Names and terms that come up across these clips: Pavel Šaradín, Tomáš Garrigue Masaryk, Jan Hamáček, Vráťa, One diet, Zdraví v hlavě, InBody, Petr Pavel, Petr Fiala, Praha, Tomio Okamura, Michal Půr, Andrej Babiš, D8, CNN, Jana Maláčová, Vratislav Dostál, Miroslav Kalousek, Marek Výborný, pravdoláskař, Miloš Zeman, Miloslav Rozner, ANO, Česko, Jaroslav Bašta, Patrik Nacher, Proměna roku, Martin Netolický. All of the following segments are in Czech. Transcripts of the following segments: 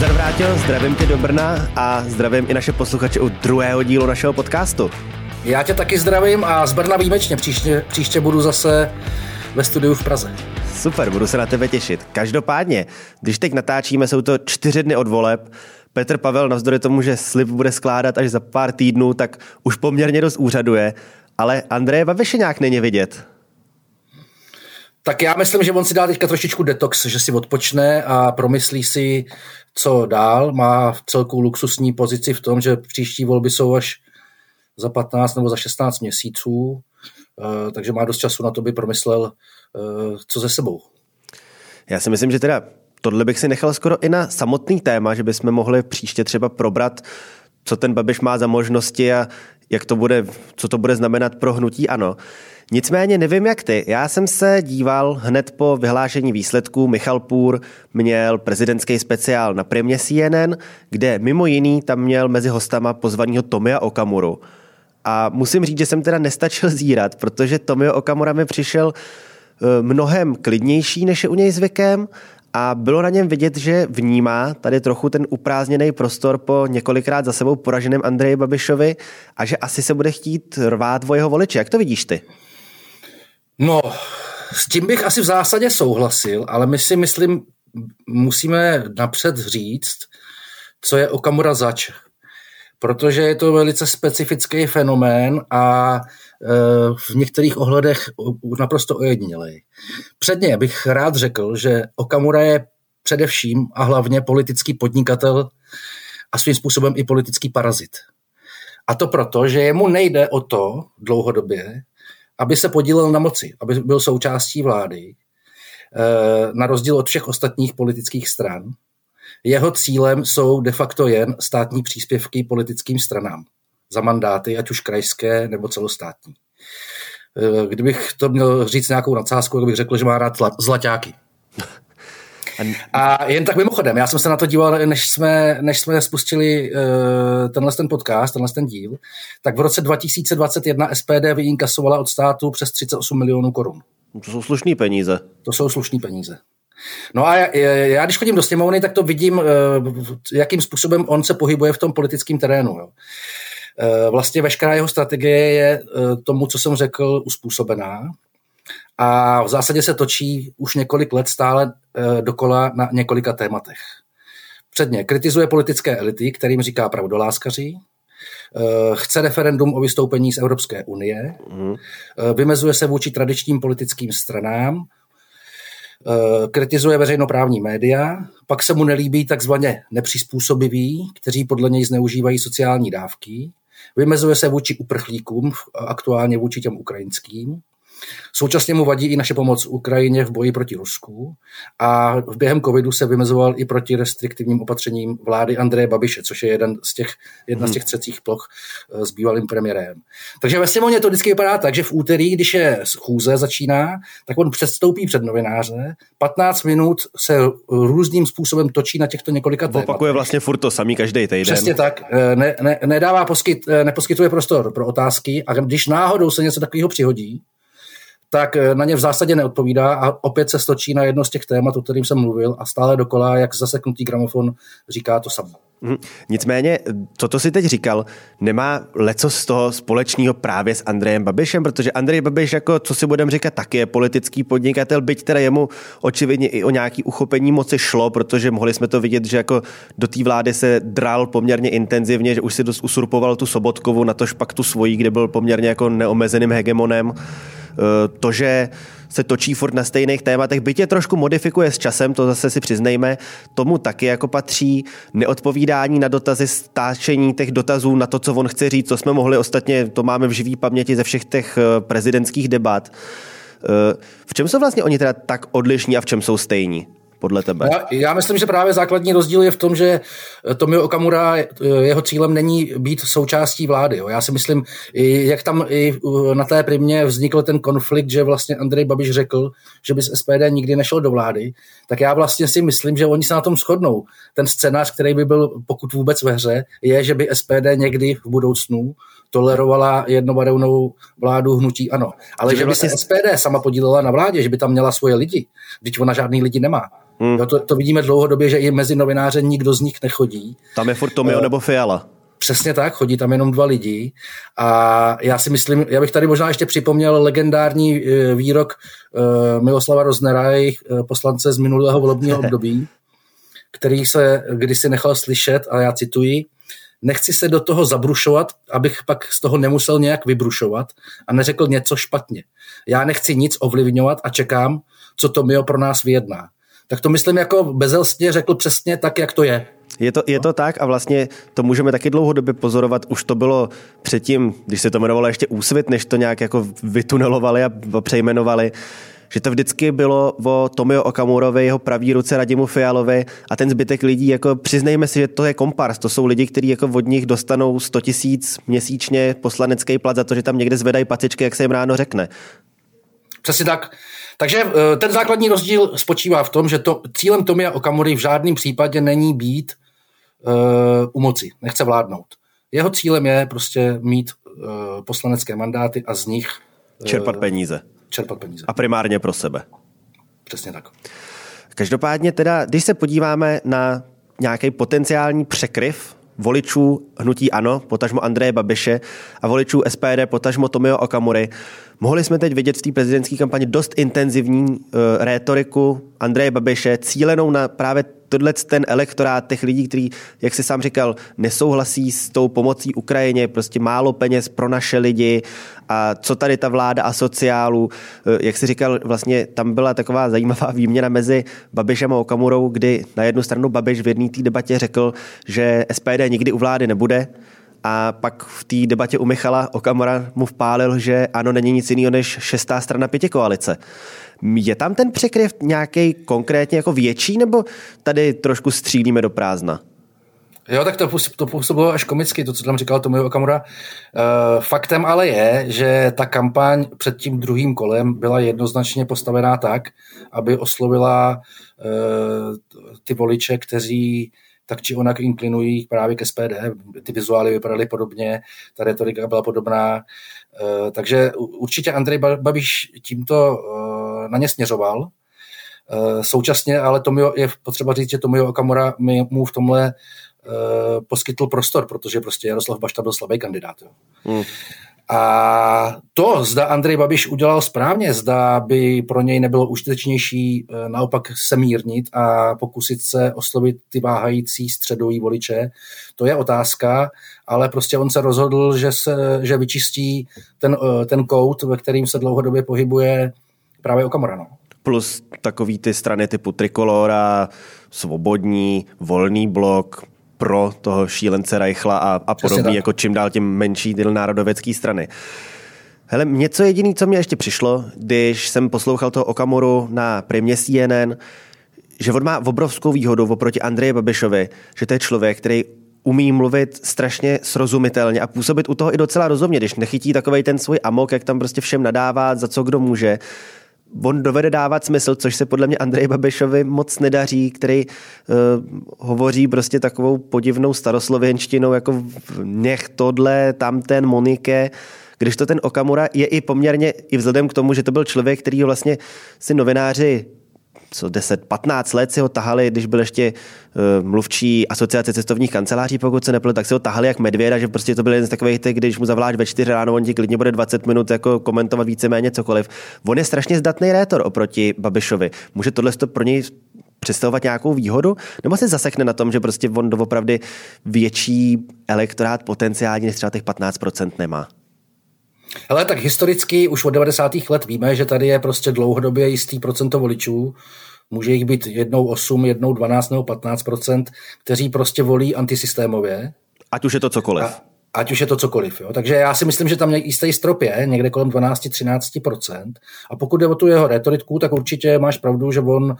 Nazdar Vrátil, zdravím tě do Brna a zdravím i naše posluchače u druhého dílu našeho podcastu. Já tě taky zdravím a z Brna výjimečně, příště budu zase ve studiu v Praze. Super, budu se na tebe těšit. Každopádně, když teď natáčíme, jsou to 4 dny od voleb. Petr Pavel navzdory tomu, že slib bude skládat až za pár týdnů, tak už poměrně dost úřaduje, ale Andreje Babiše nějak není vidět. Tak já myslím, že on si dá teďka trošičku detox, že si odpočne a promyslí si, co dál. Má v celku luxusní pozici v tom, že příští volby jsou až za 15 nebo za 16 měsíců, takže má dost času na to, by promyslel, co ze sebou. Já si myslím, že teda tohle bych si nechal skoro i na samotný téma, že bychom mohli příště třeba probrat, co ten Babiš má za možnosti a jak to bude, co to bude znamenat pro hnutí ANO. Nicméně nevím, jak ty. Já jsem se díval hned po vyhlášení výsledků. Michal Půr měl prezidentský speciál na Primě CNN, kde mimo jiný tam měl mezi hostama pozvaného Tomia Okamuru. A musím říct, že jsem teda nestačil zírat, protože Tomio Okamura mi přišel mnohem klidnější, než je u něj zvykem, a bylo na něm vidět, že vnímá tady trochu ten uprázněný prostor po několikrát za sebou poraženém Andreji Babišovi a že asi se bude chtít rvát o jeho voliče. Jak to vidíš ty? No, s tím bych asi v zásadě souhlasil, ale my si myslím, musíme napřed říct, co je Okamura zač. Protože je to velice specifický fenomén a v některých ohledech naprosto ojedinělej. Předně bych rád řekl, že Okamura je především a hlavně politický podnikatel a svým způsobem i politický parazit. A to proto, že jemu nejde o to dlouhodobě, aby se podílel na moci, aby byl součástí vlády, na rozdíl od všech ostatních politických stran. Jeho cílem jsou de facto jen státní příspěvky politickým stranám za mandáty, ať už krajské nebo celostátní. Kdybych to měl říct nějakou nadsázku, tak bych řekl, že má rád zlaťáky. A jen tak mimochodem, já jsem se na to díval, než jsme spustili tenhle podcast, tenhle díl, tak v roce 2021 SPD vyinkasovala od státu přes 38 milionů korun. To jsou slušný peníze. No a já když chodím do sněmovny, tak to vidím, jakým způsobem on se pohybuje v tom politickém terénu. Jo. Vlastně veškerá jeho strategie je tomu, co jsem řekl, uspůsobená a v zásadě se točí už několik let stále dokola na několika tématech. Předně kritizuje politické elity, kterým říká pravdoláskaři, chce referendum o vystoupení z Evropské unie, vymezuje se vůči tradičním politickým stranám, kritizuje veřejnoprávní média, pak se mu nelíbí takzvaně nepřizpůsobiví, kteří podle něj zneužívají sociální dávky, vymezuje se vůči uprchlíkům, aktuálně vůči těm ukrajinským, současně mu vadí i naše pomoc Ukrajině v boji proti Rusku a během covidu se vymezoval i proti restriktivním opatřením vlády Andreje Babiše, což je jedna z těch třecích ploch s bývalým premiérem. Takže ve sněmovně to vždycky vypadá tak, že v úterý, když je schůze začíná, tak on předstoupí před novináře, 15 minut se různým způsobem točí na těchto několika tématech. Opakuje vlastně furt to samý každý týden. Přesně tak, neposkytuje prostor pro otázky a když náhodou se něco takového přihodí, tak na ně v zásadě neodpovídá a opět se stočí na jedno z těch témat, o kterým jsem mluvil a stále dokola, jak zaseknutý gramofon, říká to samé. Nicméně, to si teď říkal, nemá leco z toho společného právě s Andrejem Babišem, protože Andrej Babiš, jako co si budeme říkat, taky je politický podnikatel, byť teda jemu očividně i o nějaké uchopení moci šlo, protože mohli jsme to vidět, že jako do té vlády se drál poměrně intenzivně, že už si dost usurpoval tu Sobotkovu, natož pak tu svoji, kde byl poměrně jako neomezeným hegemonem. To, že se točí furt na stejných tématech, byť je trošku modifikuje s časem, to zase si přiznejme, tomu taky jako patří neodpovídání na dotazy, stáčení těch dotazů na to, co on chce říct, co jsme mohli ostatně, to máme v živý paměti ze všech těch prezidentských debat. V čem jsou vlastně oni teda tak odlišní a v čem jsou stejní? Podle tebe. Já myslím, že právě základní rozdíl je v tom, že Tomio Okamura, jeho cílem není být součástí vlády. Jo. Já si myslím, jak tam i na té Primě vznikl ten konflikt, že vlastně Andrej Babiš řekl, že by z SPD nikdy nešel do vlády, tak já vlastně si myslím, že oni se na tom shodnou. Ten scénář, který by byl, pokud vůbec ve hře, je, že by SPD někdy v budoucnu tolerovala jednobarevnou vládu hnutí ANO. Ale že by vlastně se SPD sama podílela na vládě, že by tam měla svoje lidi, když ona žádný lidi nemá. Jo, to vidíme dlouhodobě, že i mezi novináře nikdo z nich nechodí. Tam je furt Tomio nebo Fiala. Přesně tak, chodí tam jenom dva lidi a já si myslím, já bych tady možná ještě připomněl legendární výrok Miloslava Roznera, jejich poslance z minulého volebního období, který se kdysi nechal slyšet, a já cituji: nechci se do toho zabrušovat, abych pak z toho nemusel nějak vybrušovat a neřekl něco špatně. Já nechci nic ovlivňovat a čekám, co Tomio pro nás vyjedná. Tak to myslím jako bezelstně řekl přesně tak, jak to je. Je to tak a vlastně to můžeme taky dlouhodobě pozorovat. Už to bylo předtím, když se to jmenovalo ještě Úsvit, než to nějak jako vytunelovali a přejmenovali, že to vždycky bylo o Tomio Okamurovi, jeho pravý ruce Radimu Fialovi a ten zbytek lidí, jako přiznejme si, že to je kompars, to jsou lidi, kteří jako od nich dostanou 100 000 měsíčně poslanecký plat za to, že tam někde zvedají pacičky, jak se jim ráno řekne. Přesně tak. Takže ten základní rozdíl spočívá v tom, že cílem Tomia Okamury v žádném případě není být u moci, nechce vládnout. Jeho cílem je prostě mít poslanecké mandáty a z nich čerpat peníze. A primárně pro sebe. Přesně tak. Každopádně teda, když se podíváme na nějaký potenciální překryv voličů hnutí ANO, potažmo Andreje Babiše, a voličů SPD, potažmo Tomio Okamury, mohli jsme teď vidět v té prezidentské kampani dost intenzivní rétoriku Andreje Babiše, cílenou na právě ten elektorát těch lidí, kteří, jak jsi sám říkal, nesouhlasí s tou pomocí Ukrajině, prostě málo peněz pro naše lidi a co tady ta vláda a sociálu. Jak jsi říkal, vlastně tam byla taková zajímavá výměna mezi Babišem a Okamurou, kdy na jednu stranu Babiš v jedné té debatě řekl, že SPD nikdy u vlády nebude, a pak v té debatě u Michala Okamura mu vpálil, že ANO není nic jiného než 6. strana pětikoalice. Je tam ten překryv nějaký konkrétně jako větší, nebo tady trošku střílíme do prázdna? Jo, tak to působilo až komicky, to, co tam říkal Tomio Okamura. Faktem ale je, že ta kampaň před tím druhým kolem byla jednoznačně postavená tak, aby oslovila ty voliče, kteří tak či onak inklinují právě k SPD. Ty vizuály vypadaly podobně, ta retorika byla podobná. Takže určitě Andrej Babiš tímto na ně směřoval. Současně, ale je potřeba říct, že Tomio Okamura mu v tomhle poskytl prostor, protože prostě Jaroslav Bašta byl slabý kandidát. A to, zda Andrej Babiš udělal správně, zda by pro něj nebylo užitečnější naopak se mírnit a pokusit se oslovit ty váhající středový voliče, to je otázka, ale prostě on se rozhodl, že vyčistí ten kout, ve kterým se dlouhodobě pohybuje právě Okamura. No. Plus takový ty strany typu Trikolora, Svobodní, Volný blok, pro toho šílence Reichla a podobně, jako čím dál tím menší tyhle národověcké strany. Hele, něco jediné, co mě ještě přišlo, když jsem poslouchal toho Okamuru na primě CNN, že on má obrovskou výhodu oproti Andreji Babišovi, že to je člověk, který umí mluvit strašně srozumitelně a působit u toho i docela rozumně, když nechytí takovej ten svůj amok, jak tam prostě všem nadává, za co kdo může. On dovede dávat smysl, což se podle mě Andreji Babišovi moc nedaří, který hovoří prostě takovou podivnou staroslověnštinou, jako nech tohle, tamten, Monike, když to ten Okamura je i poměrně, i vzhledem k tomu, že to byl člověk, který vlastně si novináři 10-15 let si ho tahali, když byl ještě mluvčí asociace cestovních kanceláří, pokud se nepletu, tak si ho tahali jak medvěda, že prostě to byl jeden z takových těch, když mu zavláš ve 4 ráno, on ti klidně bude 20 minut jako komentovat víceméně cokoliv. On je strašně zdatný rétor oproti Babišovi. Může tohle pro něj představovat nějakou výhodu? Nebo se zasekne na tom, že prostě on doopravdy větší elektorát potenciálně než třeba těch 15% nemá? Hele, tak historicky už od 90. let víme, že tady je prostě dlouhodobě jistý procento voličů, může jich být jednou 8, jednou 12 nebo 15%, kteří prostě volí antisystémově. Ať už je to cokoliv. Ať už je to cokoliv, jo. Takže já si myslím, že tam jistý strop je, někde kolem 12-13%. A pokud jde o tu jeho retoriku, tak určitě máš pravdu, že on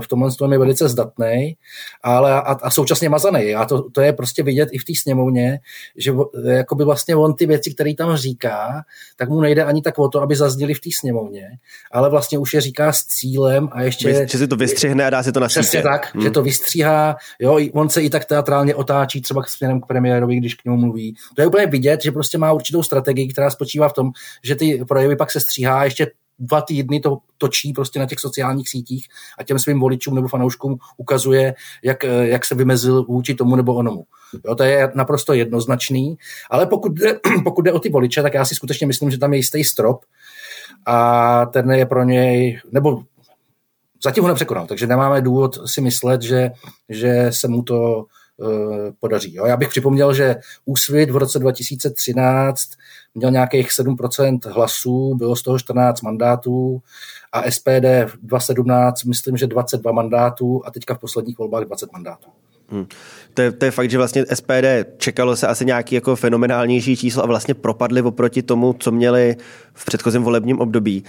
v tomhle tom je velice zdatnej, ale a současně mazanej. A to je prostě vidět i v té sněmovně, že jakoby vlastně on ty věci, které tam říká, tak mu nejde ani tak o to, aby zazněly v té sněmovně, ale vlastně už je říká s cílem a ještě... Že si to vystřihne a dá si to na sítě. Přesně tak, že to vystříhá. Jo, on se i tak teatrálně otáčí třeba směrem k premiérovi, když k němu mluví. To je úplně vidět, že prostě má určitou strategii, která spočívá v tom, že ty projevy pak se stříhá, ještě dva týdny to točí prostě na těch sociálních sítích a těm svým voličům nebo fanouškům ukazuje, jak se vymezil vůči tomu nebo onomu. Jo, to je naprosto jednoznačný, ale pokud jde o ty voliče, tak já si skutečně myslím, že tam je jistý strop a ten je pro něj, nebo zatím ho nepřekonal, takže nemáme důvod si myslet, že se mu to podaří. Jo. Já bych připomněl, že Úsvit v roce 2013 měl nějakých 7% hlasů, bylo z toho 14 mandátů a SPD v 2017 myslím, že 22 mandátů a teďka v posledních volbách 20 mandátů. To je fakt, že vlastně SPD čekalo se asi nějaký jako fenomenálnější číslo a vlastně propadli oproti tomu, co měli v předchozím volebním období.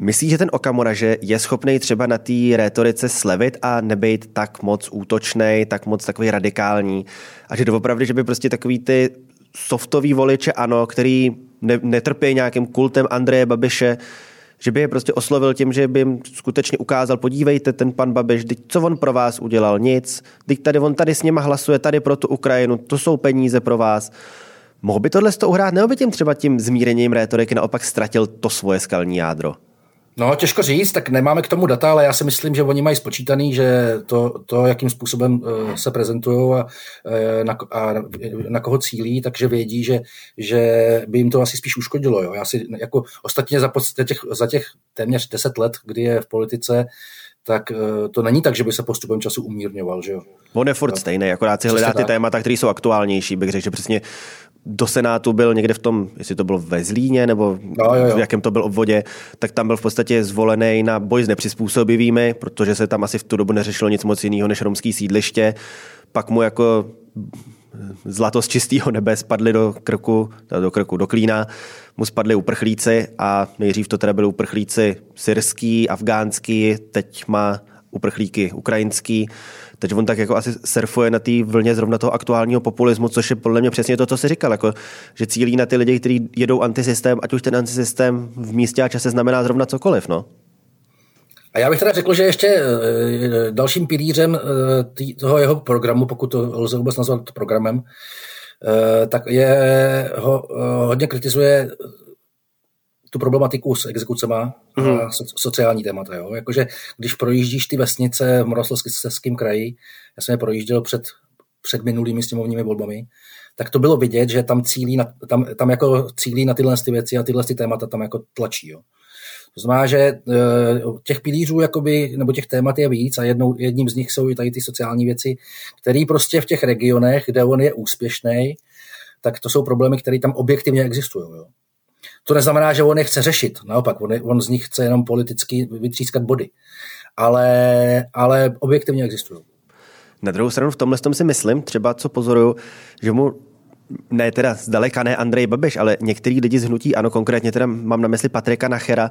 Myslíš, že ten Okamura, že je schopný třeba na té rétorice slevit a nebejt tak moc útočnej, tak moc takový radikální? A že doopravdy, že by prostě takový ty softový voliče, ano, který netrpí nějakým kultem Andreje Babiše, že by je prostě oslovil tím, že by jim skutečně ukázal, podívejte, ten pan Babiš, teď co on pro vás udělal? Nic. Teď tady, on tady s něma hlasuje, tady pro tu Ukrajinu, to jsou peníze pro vás. Mohl by tohle z toho uhrát, nebo by tím zmírením rétoriky naopak ztratil to svoje skalní jádro? No, těžko říct, tak nemáme k tomu data, ale já si myslím, že oni mají spočítaný, že to jakým způsobem se prezentují a na koho cílí, takže vědí, že by jim to asi spíš uškodilo. Jo. Já si jako ostatně za těch téměř 10 let, kdy je v politice, tak to není tak, že by se postupem času umírňoval, že jo. On je furt stejný, akorát si hledá ty témata, které jsou aktuálnější, bych řekl, že přesně do Senátu byl někde v tom, jestli to bylo ve Zlíně, nebo jo. V jakém to byl obvodě, tak tam byl v podstatě zvolený na boj s nepřizpůsobivými, protože se tam asi v tu dobu neřešilo nic moc jiného než romský sídliště. Pak mu jako zlato z čistého nebe spadly do klína, mu spadly uprchlíci a nejdřív to teda byli uprchlíci syrský, afgánský, teď má uprchlíky ukrajinský. Takže on tak jako asi surfuje na té vlně zrovna toho aktuálního populismu, což je podle mě přesně to, co jsi říkal, jako, že cílí na ty lidi, kteří jedou antisystém, ať už ten antisystém v místě a čase znamená zrovna cokoliv, no. A já bych teda řekl, že ještě dalším pilířem toho jeho programu, pokud to lze vůbec nazvat programem, tak ho hodně kritizuje tu problematiku s exekucema a sociální témata. Jo? Jakože když projíždíš ty vesnice v Moravskoslezském kraji, já jsem je projížděl před minulými sněmovními volbami, tak to bylo vidět, že tam cílí na tyhle věci a tyhle témata tam jako tlačí. Jo? To znamená, že těch pilířů jakoby, nebo těch témat je víc a jedním z nich jsou i tady ty sociální věci, které prostě v těch regionech, kde on je úspěšný, tak to jsou problémy, které tam objektivně existují. Jo? To neznamená, že on je chce řešit, naopak, on z nich chce jenom politicky vytřískat body, ale objektivně existují. Na druhou stranu v tomhle si myslím, třeba co pozoruju, že mu ne teda zdaleka ne Andrej Babiš, ale některý lidi z hnutí, ano, konkrétně teda mám na mysli Patrika Nachera,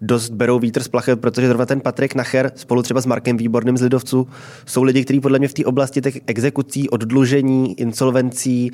dost berou vítr z plachet, protože zrovna ten Patrik Nacher spolu třeba s Markem Výborným z Lidovců jsou lidi, kteří podle mě v té oblasti těch exekucí, oddlužení, insolvencí,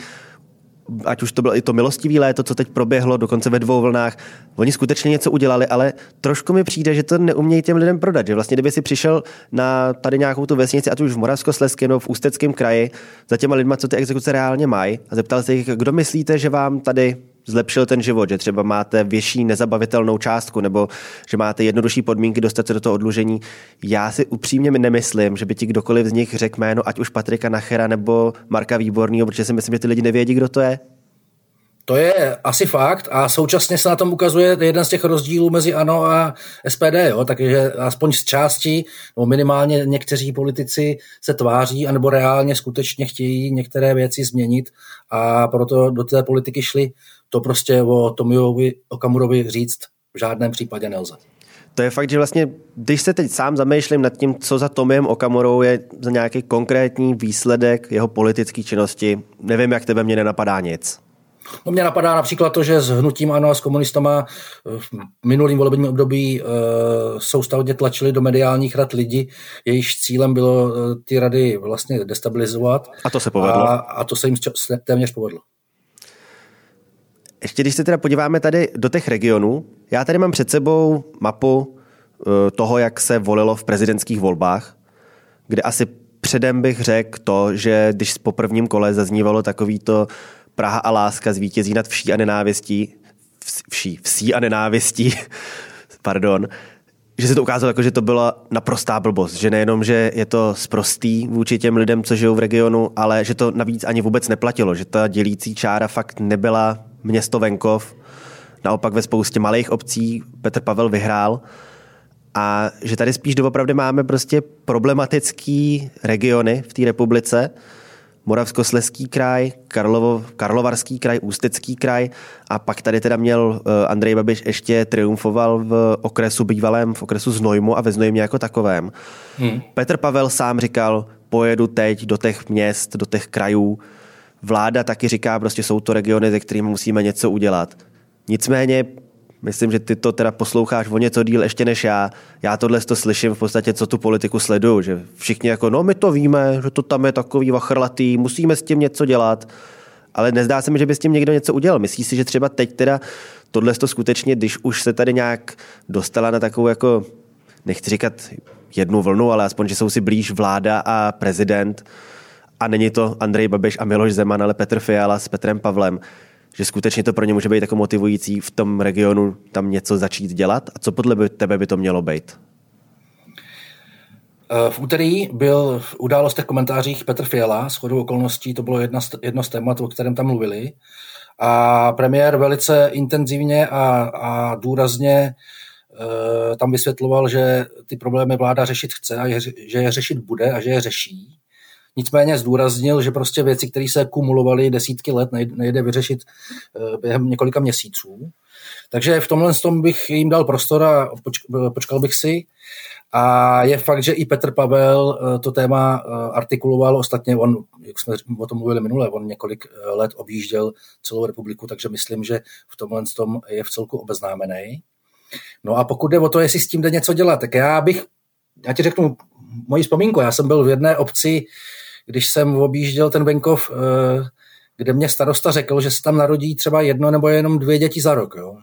ať už to bylo i to milostivý léto, co teď proběhlo, dokonce ve 2 vlnách, oni skutečně něco udělali, ale trošku mi přijde, že to neumějí těm lidem prodat, že vlastně kdyby si přišel na tady nějakou tu vesnici, ať už v Moravskoslezském nebo v Ústeckém kraji, za těma lidma, co ty exekuce reálně mají, a zeptal se jich, kdo myslíte, že vám tady zlepšil ten život, že třeba máte větší nezabavitelnou částku nebo že máte jednodušší podmínky dostat se do toho oddlužení. Já si upřímně nemyslím, že by ti kdokoliv z nich řekl jméno, ať už Patrika Nachera nebo Marka Výbornýho, protože si myslím, že ty lidi nevědí, kdo to je. To je asi fakt a současně se na tom ukazuje jeden z těch rozdílů mezi ANO a SPD, jo? Takže aspoň z části, no minimálně někteří politici se tváří anebo reálně skutečně chtějí některé věci změnit a proto do té politiky šli. To prostě o Tomiovi Okamurovi říct v žádném případě nelze. To je fakt, že vlastně, když se teď sám zamýšlím nad tím, co za Tomiem Okamurou je za nějaký konkrétní výsledek jeho politické činnosti, nevím, jak tebe mě nenapadá nic. No, mě napadá například to, že s hnutím ANO a s komunistama v minulém volebním období soustavně tlačili do mediálních rad lidi, jejichž cílem bylo ty rady vlastně destabilizovat. A to se povedlo. A to se jim téměř povedlo. Ještě když se teda podíváme tady do těch regionů, já tady mám před sebou mapu toho, jak se volilo v prezidentských volbách, kde asi předem bych řekl to, že když po prvním kole zaznívalo takovýto Praha a láska zvítězí nad vší a nenávistí, pardon, že se to ukázalo jako, že to byla naprostá blbost. Že nejenom, že je to sprostý vůči těm lidem, co žijou v regionu, ale že to navíc ani vůbec neplatilo. Že ta dělící čára fakt nebyla město venkov. Naopak ve spoustě malých obcí Petr Pavel vyhrál. A že tady spíš doopravdy máme prostě problematický regiony v té republice. Moravskoslezský kraj, Karlovarský kraj, Ústecký kraj a pak tady teda měl Andrej Babiš ještě triumfoval v okresu bývalém, v okresu Znojmu a ve Znojmě jako takovém. Petr Pavel sám říkal, pojedu teď do těch měst, do těch krajů. Vláda taky říká, prostě jsou to regiony, ze kterými musíme něco udělat. Nicméně, myslím, že ty to teda posloucháš o něco díl ještě než já. Já tohle to slyším v podstatě, co tu politiku sleduju, že všichni jako, no my to víme, že to tam je takový vachrlatý, musíme s tím něco dělat, ale nezdá se mi, že by s tím někdo něco udělal. Myslíš si, že třeba teď teda tohle to skutečně, když už se tady nějak dostala na takovou jako, nechci říkat jednu vlnu, ale aspoň, že jsou si blíž vláda a prezident a není to Andrej Babiš a Miloš Zeman, ale Petr Fiala s Petrem Pavlem, že skutečně to pro ně může být jako motivující v tom regionu tam něco začít dělat? A co podle tebe by to mělo být? V úterý byl v Událostech komentářích Petr Fiala, shodou okolností to bylo jedno z témat, o kterém tam mluvili. A premiér velice intenzivně a důrazně tam vysvětloval, že ty problémy vláda řešit chce a že je řešit bude a že je řeší. Nicméně zdůraznil, že prostě věci, které se kumulovaly desítky let, nejde vyřešit během několika měsíců. Takže v tomhle tom bych jim dal prostor a počkal bych si. A je fakt, že i Petr Pavel to téma artikuloval. Ostatně on, jak jsme o tom mluvili minule, on několik let objížděl celou republiku, takže myslím, že v tomhle tom je vcelku obeznámený. No a pokud jde o to, jestli s tím jde něco dělat, tak já ti řeknu moji vzpomínku. Já jsem byl v jedné obci, když jsem objížděl ten venkov, kde mě starosta řekl, že se tam narodí třeba jedno nebo jenom 2 děti za rok. Jo?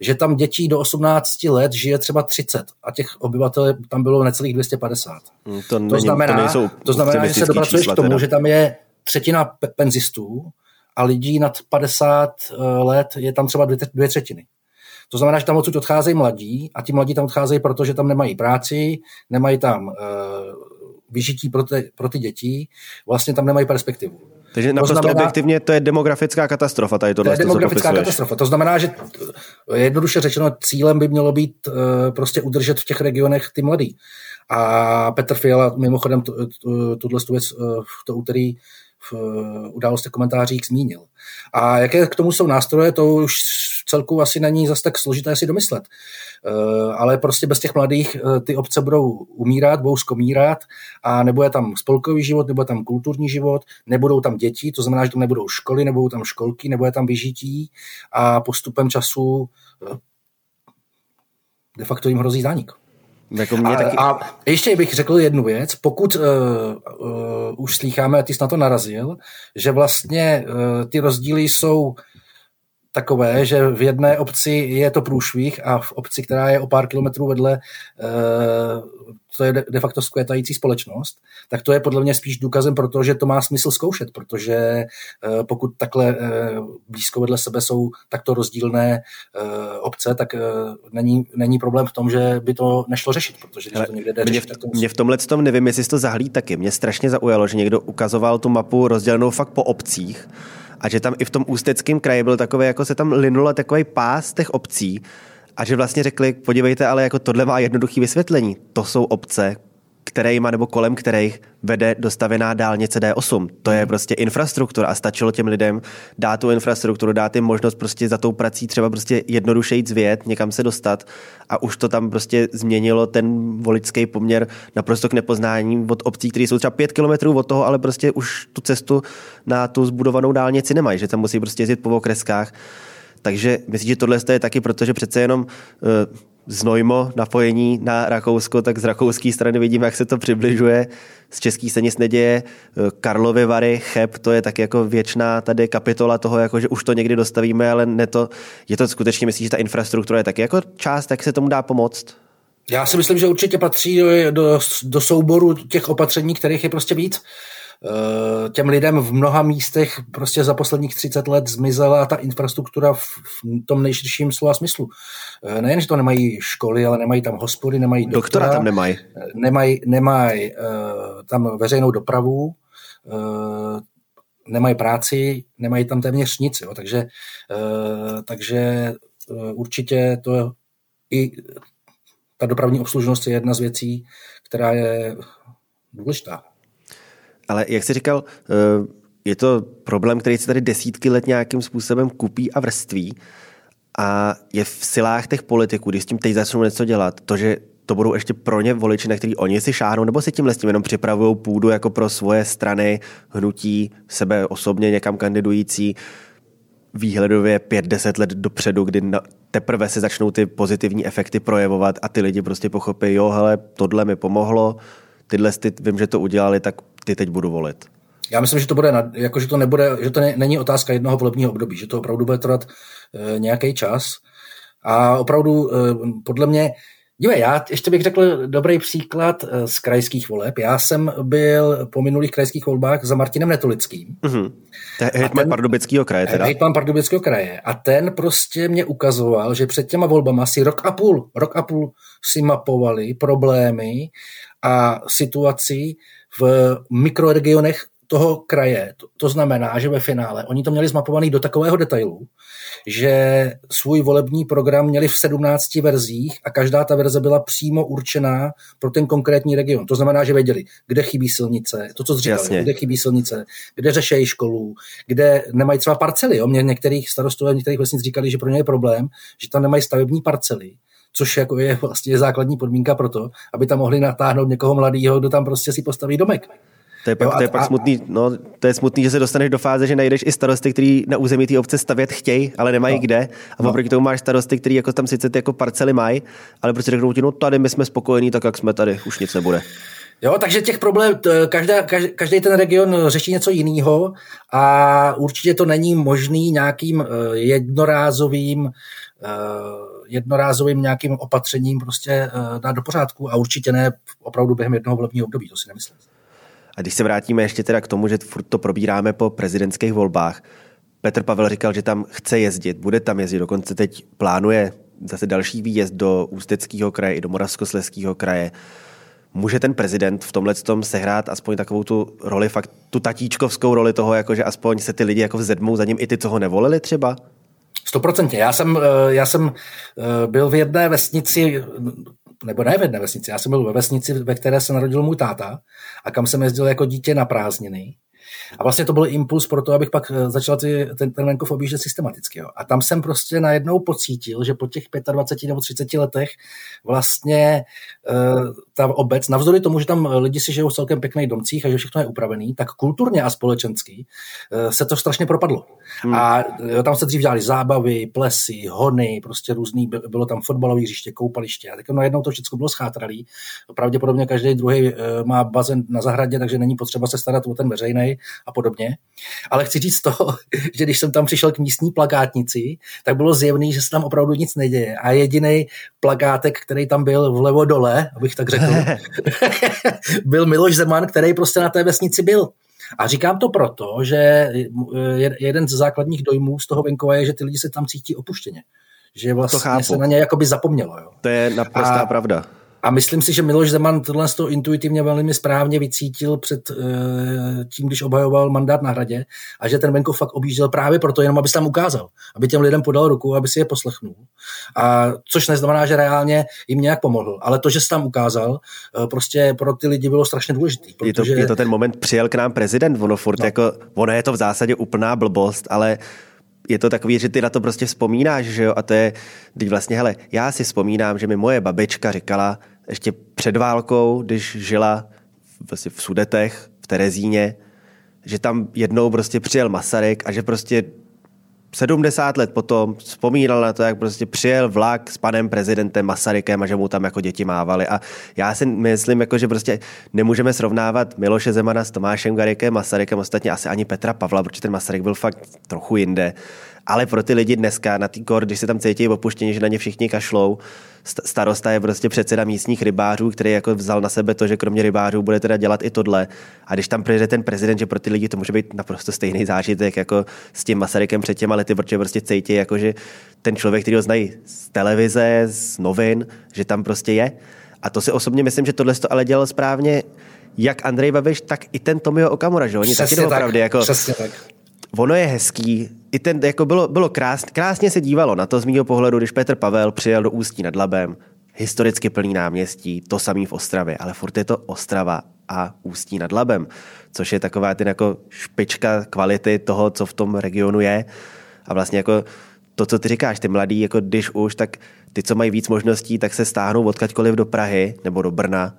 Že tam dětí do 18 let žije třeba 30 a těch obyvatel tam bylo necelých 250. To znamená, že se dopracuješ k tomu, teda, že tam je třetina penzistů a lidí nad 50 let je tam třeba 2 třetiny. To znamená, že tam odsud odcházejí mladí a ti mladí tam odcházejí, protože tam nemají práci, nemají tam vyžití pro ty děti, vlastně tam nemají perspektivu. Takže naprosto objektivně to je demografická katastrofa. Tady tohle, to je demografická katastrofa. To znamená, že jednoduše řečeno cílem by mělo být prostě udržet v těch regionech ty mladí. A Petr Fiala mimochodem tuhle věc v to úterý v Událostech komentářích zmínil. A jaké k tomu jsou nástroje, to už celku asi není zas tak složité si domyslet. Ale prostě bez těch mladých ty obce budou umírat, budou skomírat a nebude tam spolkový život, nebude tam kulturní život, nebudou tam děti, to znamená, že tam nebudou školy, nebudou tam školky, nebude tam vyžití a postupem času de facto jim hrozí zánik. Jako a ještě bych řekl jednu věc, pokud už slýcháme, ty jsi na to narazil, že vlastně ty rozdíly jsou takové, že v jedné obci je to průšvih a v obci, která je o pár kilometrů vedle, to je de facto skvětající společnost, tak to je podle mě spíš důkazem pro to, že to má smysl zkoušet, protože pokud takhle blízko vedle sebe jsou takto rozdílné obce, tak není problém v tom, že by to nešlo řešit, protože když to někde jde řešit, mě v tomhle tom nevím, jestli to zahlí taky. Mě strašně zaujalo, že někdo ukazoval tu mapu rozdělenou fakt po obcích, a že tam i v tom Ústeckém kraji byl takový, jako se tam linula takový pás těch obcí a že vlastně řekli, podívejte, ale jako tohle má jednoduché vysvětlení. To jsou obce, kterejma nebo kolem kterých vede dostavěná dálnice D8. To je prostě infrastruktura a stačilo těm lidem dát tu infrastrukturu, dát jim možnost prostě za tou prací třeba prostě jednoduše jít zvět, někam se dostat a už to tam prostě změnilo ten voličský poměr naprosto k nepoznání od obcí, které jsou třeba 5 kilometrů od toho, ale prostě už tu cestu na tu zbudovanou dálnici nemají, že tam musí prostě jezdit po okreskách. Takže myslím, že tohle je taky, protože přece jenom Znojmo, napojení na Rakousko, tak z rakouské strany vidíme, jak se to přibližuje. Z český se nic neděje. Karlovy Vary, Cheb, to je tak jako věčná tady kapitola toho, jako že už to někdy dostavíme, ale je to skutečně, myslím, že ta infrastruktura je taky jako část, jak se tomu dá pomoct? Já si myslím, že určitě patří do souboru těch opatření, kterých je prostě víc. těm lidem v mnoha místech prostě za posledních 30 let zmizela ta infrastruktura v tom nejširším slova smyslu. Nejen, že to nemají školy, ale nemají tam hospody, nemají doktora tam nemají tam veřejnou dopravu, nemají práci, nemají tam téměř nic, jo. Takže určitě to i ta dopravní obslužnost je jedna z věcí, která je důležitá. Ale jak jsi říkal, je to problém, který se tady desítky let nějakým způsobem kupí a vrství a je v silách těch politiků, když s tím teď začnou něco dělat, to, že to budou ještě pro ně voliči, na který oni si šáhnou, nebo si tímhle s tím jenom připravují půdu jako pro svoje strany, hnutí, sebe osobně někam kandidující, výhledově 5-10 let dopředu, kdy teprve se začnou ty pozitivní efekty projevovat a ty lidi prostě pochopí, jo, hele, tohle mi pomohlo, tyhle vím, že to udělali, tak ty teď budu volit. Já myslím, že to bude, jako, že to není otázka jednoho volebního období, že to opravdu bude trvat nějaký čas. A opravdu podle mě, dívej, já ještě bych řekl dobrý příklad z krajských voleb. Já jsem byl po minulých krajských volbách za Martinem Netolickým. Mm-hmm. To je hejtman Pardubického kraje teda. Hejtman Pardubického kraje. A ten prostě mě ukazoval, že před těma volbama si rok a půl si mapovali problémy a situaci v mikroregionech toho kraje. To znamená, že ve finále oni to měli zmapovaný do takového detailu, že svůj volební program měli v 17 verzích a každá ta verze byla přímo určená pro ten konkrétní region. To znamená, že věděli, kde chybí silnice, to, co říkali, kde chybí silnice, kde řešejí školu, kde nemají třeba parcely. Jo? Mě některých starostů a některých vesnic říkali, že pro ně je problém, že tam nemají stavební parcely, což jako je vlastně základní podmínka pro to, aby tam mohli natáhnout někoho mladého, kdo tam prostě si postaví domek. To je smutný, že se dostaneš do fáze, že najdeš i starosty, kteří na území té obce stavět chtějí, ale nemají kde. A oproti tomu máš starosty, kteří jako tam sice ty jako parcely mají, ale prostě řeknou ti, no tady my jsme spokojení, tak jak jsme tady, už nic nebude. Jo, takže těch problémů, každý ten region řeší něco jiného a určitě to není možný nějakým jednorázovým nějakým opatřením prostě dát do pořádku a určitě ne opravdu během jednoho volebního období, to si nemyslím. A když se vrátíme ještě teda k tomu, že furt to probíráme po prezidentských volbách, Petr Pavel říkal, že tam chce jezdit, bude tam jezdit, dokonce teď plánuje zase další výjezd do Ústeckého kraje i do Moravskoslezského kraje. Může ten prezident v tomhle tom sehrát aspoň takovou tu roli, fakt tu tatíčkovskou roli toho, jakože aspoň se ty lidi jako vzedmou za ním i ty, co ho nevolili třeba? 100%. Já jsem byl v jedné vesnici, nebo ne v jedné vesnici, já jsem byl ve vesnici, ve které se narodil můj táta a kam jsem jezdil jako dítě na prázdniny. A vlastně to byl impuls pro to, abych pak začal ten venkov objíždět systematicky. Jo. A tam jsem prostě najednou pocítil, že po těch 25 nebo 30 letech vlastně ta obec, navzdory tomu, že tam lidi si žijou v celkem pěkných domcích a že všechno je upravený, tak kulturně a společensky se to strašně propadlo. A tam se dřív dělali zábavy, plesy, hony, prostě různý, bylo tam fotbalové hřiště, koupaliště. A tak najednou to všechno bylo schátralý. Pravděpodobně každý druhý má bazén na zahradě, takže není potřeba se starat o ten veřejný a podobně. Ale chci říct to, že když jsem tam přišel k místní plakátnici, tak bylo zjevný, že se tam opravdu nic neděje. A jediný plakátek, který tam byl vlevo dole, abych tak řekl, byl Miloš Zeman, který prostě na té vesnici byl. A říkám to proto, že jeden z základních dojmů z toho venkova je, že ty lidi se tam cítí opuštěně. Že vlastně se na ně jakoby zapomnělo. Jo. To je naprostá pravda. A myslím si, že Miloš Zeman tohle z toho intuitivně velmi správně vycítil před tím, když obhajoval mandát na Hradě a že ten venkov fakt objížděl právě proto, jenom aby se tam ukázal, aby těm lidem podal ruku, aby si je poslechnul. A což neznamená, že reálně jim nějak pomohl, ale to, že se tam ukázal, prostě pro ty lidi bylo strašně důležitý. Protože... Je to ten moment, přijel k nám prezident, ono furt jako, ono je to v zásadě úplná blbost, ale... Je to takový, že ty na to prostě vzpomínáš, že jo? A to je, teď vlastně, hele, já si vzpomínám, že mi moje babička říkala ještě před válkou, když žila vlastně v Sudetech, v Terezíně, že tam jednou prostě přijel Masaryk a že prostě 70 let potom vzpomínal na to, jak prostě přijel vlak s panem prezidentem Masarykem a že mu tam jako děti mávali. A já si myslím, jako, že prostě nemůžeme srovnávat Miloše Zemana s Tomášem Garriguem Masarykem, ostatně asi ani Petra Pavla, protože ten Masaryk byl fakt trochu jinde. Ale pro ty lidi dneska na tý kor, když se tam cítí opuštění, že na ně všichni kašlou, starosta je prostě předseda místních rybářů, který jako vzal na sebe to, že kromě rybářů bude teda dělat i tohle. A když tam přijde ten prezident, že pro ty lidi to může být naprosto stejný zážitek jako s tím Masarykem před těma lety, protože prostě cítí, jako že ten člověk, který ho znají z televize, z novin, že tam prostě je. A to si osobně myslím, že tohle to ale dělal správně jak Andrej Babiš, tak i ten Tomio Okamura, že oni taky doopravdy jako tak. Ono je hezký. I ten, jako bylo krásně se dívalo na to z mýho pohledu, když Petr Pavel přijel do Ústí nad Labem, historicky plný náměstí, to samý v Ostravě, ale furt je to Ostrava a Ústí nad Labem, což je taková ten jako špička kvality toho, co v tom regionu je. A vlastně jako to, co ty říkáš, ty mladí, jako když už, tak ty, co mají víc možností, tak se stáhnou odkaďkoliv do Prahy nebo do Brna,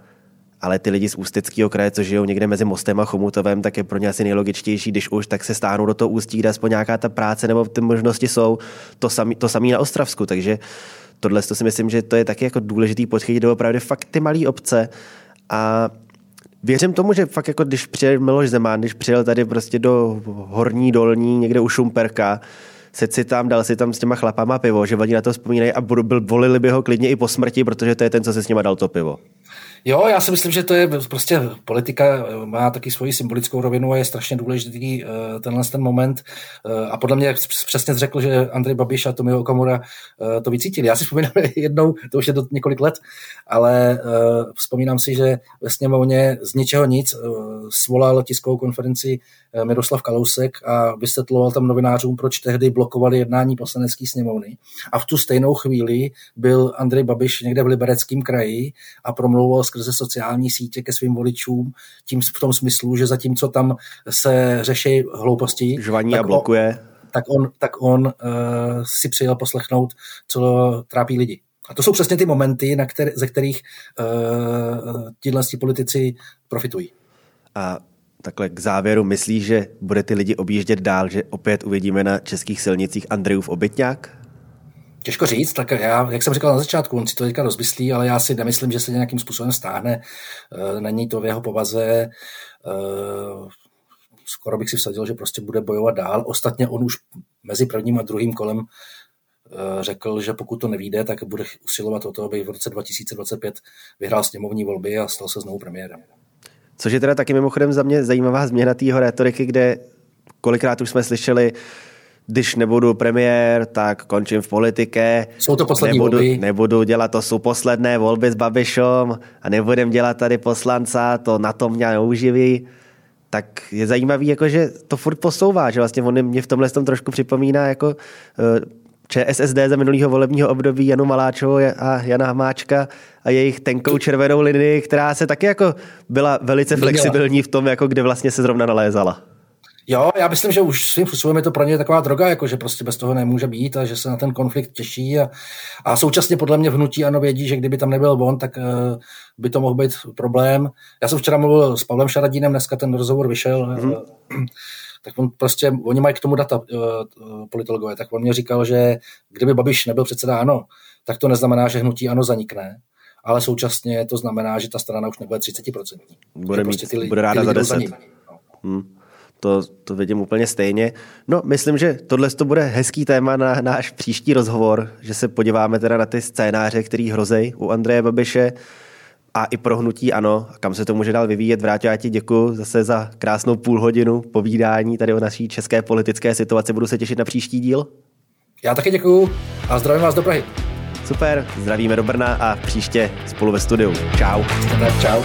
ale ty lidi z Ústeckého kraje, co žijou někde mezi Mostem a Chomutovem, tak je pro ně asi nejlogičtější, když už, tak se stáhnou do toho Ústí, kde aspoň nějaká ta práce nebo ty možnosti jsou, to samý na Ostravsku, takže tohle si myslím, že to je taky jako důležitý podchytit opravdu fakt ty malé obce a věřím tomu, že fakt jako když přijel Miloš Zeman, když přijel tady prostě do Horní Dolní, někde u Šumperka, dal si tam s těma chlapama pivo, že oni na to vzpomínají a volili by ho klidně i po smrti, protože to je ten, co se s nima dal to pivo. Jo, já si myslím, že to je prostě politika, má taky svoji symbolickou rovinu a je strašně důležitý tenhle ten moment. A podle mě přesně řekl, že Andrej Babiš a Tomio Okamura to vycítili. Já si vzpomínám jednou, to už je do několik let, ale vzpomínám si, že ve sněmovně z ničeho nic svolal tiskovou konferenci Miroslav Kalousek a vysvětloval tam novinářům, proč tehdy blokovali jednání poslanecké sněmovny. A v tu stejnou chvíli byl Andrej Babiš někde v Libereckém kraji a promlouval skrze sociální sítě ke svým voličům, tím v tom smyslu, že zatímco tam se řeší hlouposti, žvaní a blokuje, tak on si přijel poslechnout, co trápí lidi. A to jsou přesně ty momenty, ze kterých tíhle politici profitují. A takhle k závěru myslíš, že bude ty lidi objíždět dál, že opět uvidíme na českých silnicích Andrejův obytňák? Těžko říct, tak já, jak jsem říkal na začátku, on si to teďka rozmyslí, ale já si nemyslím, že se nějakým způsobem stáhne. Není to v jeho povaze. Skoro bych si vsadil, že prostě bude bojovat dál. Ostatně on už mezi prvním a druhým kolem řekl, že pokud to nevyjde, tak bude usilovat o to, aby v roce 2025 vyhrál sněmovní volby a stal se znovu premiérem. Což je teda taky mimochodem za mě zajímavá změna tého retoriky, kde kolikrát už jsme slyšeli, když nebudu premiér, tak končím v politice. Jsou to poslední volby. Nebudu dělat, to jsou posledné volby s Babišem a nebudem dělat tady poslanca, to na to mě neuživí. Tak je zajímavý, jako, že to furt posouvá, že vlastně on mě v tomhle tom trošku připomíná jako ČSSD za minulého volebního období Janu Maláčovou a Jana Hamáčka a jejich tenkou červenou linii, která se taky jako byla velice flexibilní v tom, jako kde vlastně se zrovna nalézala. Jo, já myslím, že už svým způsobem je to pro ně taková droga, jako že prostě bez toho nemůže být a že se na ten konflikt těší a současně podle mě vnutí ANO vědí, že kdyby tam nebyl on, tak by to mohl být problém. Já jsem včera mluvil s Pavlem Šaradínem, dneska ten rozhovor vyšel, tak on prostě, oni mají k tomu data politologové, tak on mě říkal, že kdyby Babiš nebyl předseda ANO, tak to neznamená, že hnutí ANO zanikne, ale současně to znamená, že ta strana už nebude 30%. Bude ráda za 10. To vidím úplně stejně. No, myslím, že tohle to bude hezký téma na náš příští rozhovor, že se podíváme teda na ty scénáře, který hrozej u Andreje Babiše a i pro hnutí ANO, kam se to může dál vyvíjet. Vráťo, já ti děkuju zase za krásnou půlhodinu povídání tady o naší české politické situaci. Budu se těšit na příští díl. Já taky děkuju a zdravím vás do Prahy. Super, zdravíme do Brna a příště spolu ve studiu. Čau. Čau.